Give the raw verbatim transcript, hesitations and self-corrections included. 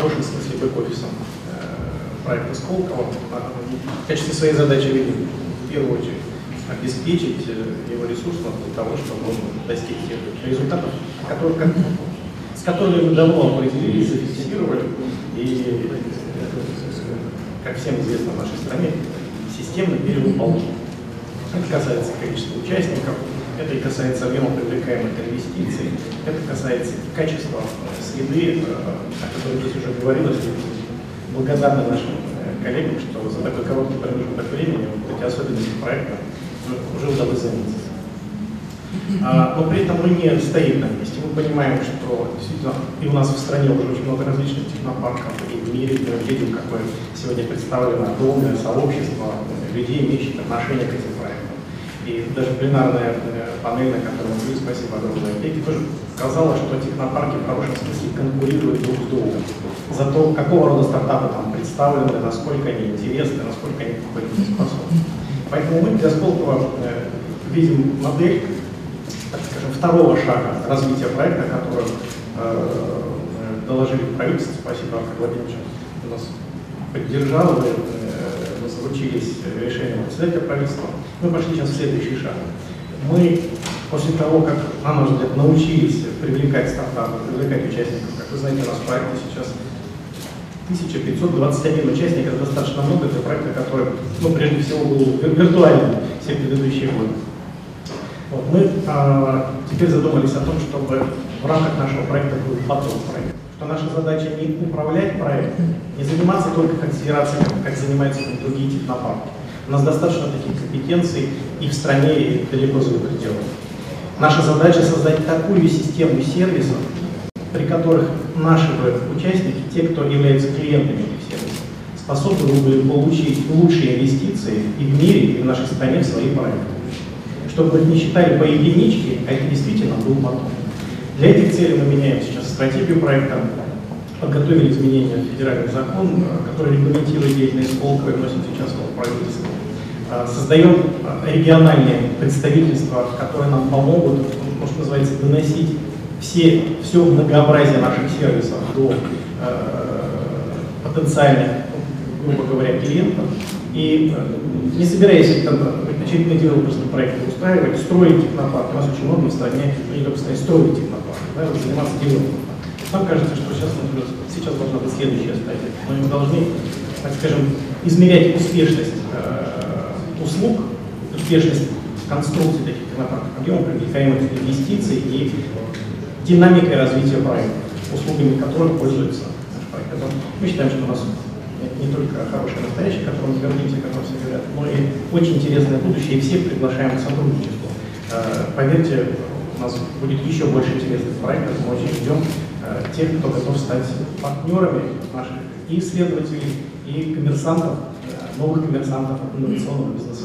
хорошем смысле бэк-офисом проекта Сколково. В качестве своей задачи видим в первую очередь обеспечить его ресурсом для того, чтобы он достиг тех результатов, которые, с которыми мы давно определились, зафиксировали. И, как всем известно в нашей стране, системно перевыполнен. Это касается количества участников, это и касается объема привлекаемых инвестиций, это касается качества среды, о которой здесь уже говорилось. Благодарны нашим коллегам, что за такой короткий промежуток времени вот эти особенности проекта уже удалось заняться. Но при этом мы не стоим на месте. Мы понимаем, что действительно и у нас в стране уже очень много различных технопарков, и в мире мы видим, какое сегодня представлено огромное сообщество людей, имеющих отношение к этим проектам. И даже пленарная панель, на которой мы были, спасибо огромное, Пеке, тоже показала, что технопарки в хорошем смысле конкурируют друг с другом. За то, какого рода стартапы там представлены, насколько они интересны, насколько они способны. Поэтому мы для Сколково видим модель, так скажем, второго шага развития проекта, который э, доложили в правительство. Спасибо, Артур Владимирович, нас поддержал, мы, э, мы заручились решением председателя правительства. Мы пошли сейчас в следующий шаг. Мы после того, как, на наш взгляд, научились привлекать стартапы, привлекать участников, как вы знаете, у нас в проекте сейчас тысяча пятьсот двадцать один участник, это достаточно много для проекта, который, ну, прежде всего, был виртуальным все предыдущие годы. Вот, мы а, теперь задумались о том, чтобы в рамках нашего проекта был поток проекта. Что наша задача не управлять проектом, не заниматься только консидерацией, как занимаются другие технопарки. У нас достаточно таких компетенций и в стране, и далеко за ее пределами. Наша задача создать такую систему сервисов, при которых наши участники, те, кто являются клиентами этих сервисов, способны были получить лучшие инвестиции и в мире, и в нашей стране в свои проекты. Чтобы не считали по единичке, а это действительно был поток. Для этих целей мы меняем сейчас стратегию проекта, подготовили изменения в федеральный закон, который регламентирует деятельность Сколково и вносит сейчас в правительство. Создаем региональные представительства, которые нам помогут, ну, что называется, доносить все, все многообразие наших сервисов до э, потенциальных, грубо говоря, клиентов. И не собираясь там очередной девелоперский проект устраивать, строить технопарк. У нас очень много в стране предприятий строить технопарк, да, заниматься девелопом. Нам кажется, что сейчас, сейчас должна быть следующая стадия. Мы должны, так скажем, измерять успешность э, услуг, успешность конструкции таких технопарков, объемом привлекаемых инвестиций и динамикой развития проекта, услугами которых пользуется наш проект. Мы считаем, что у нас не только хорошее настоящее, которым мы гордимся, о котором все говорят, но и очень интересное будущее, и всех приглашаем к сотрудничеству. Поверьте, у нас будет еще больше интересных проектов, мы очень ждем тех, кто готов стать партнерами наших и исследователей, и коммерсантов, новых коммерсантов инновационного бизнеса.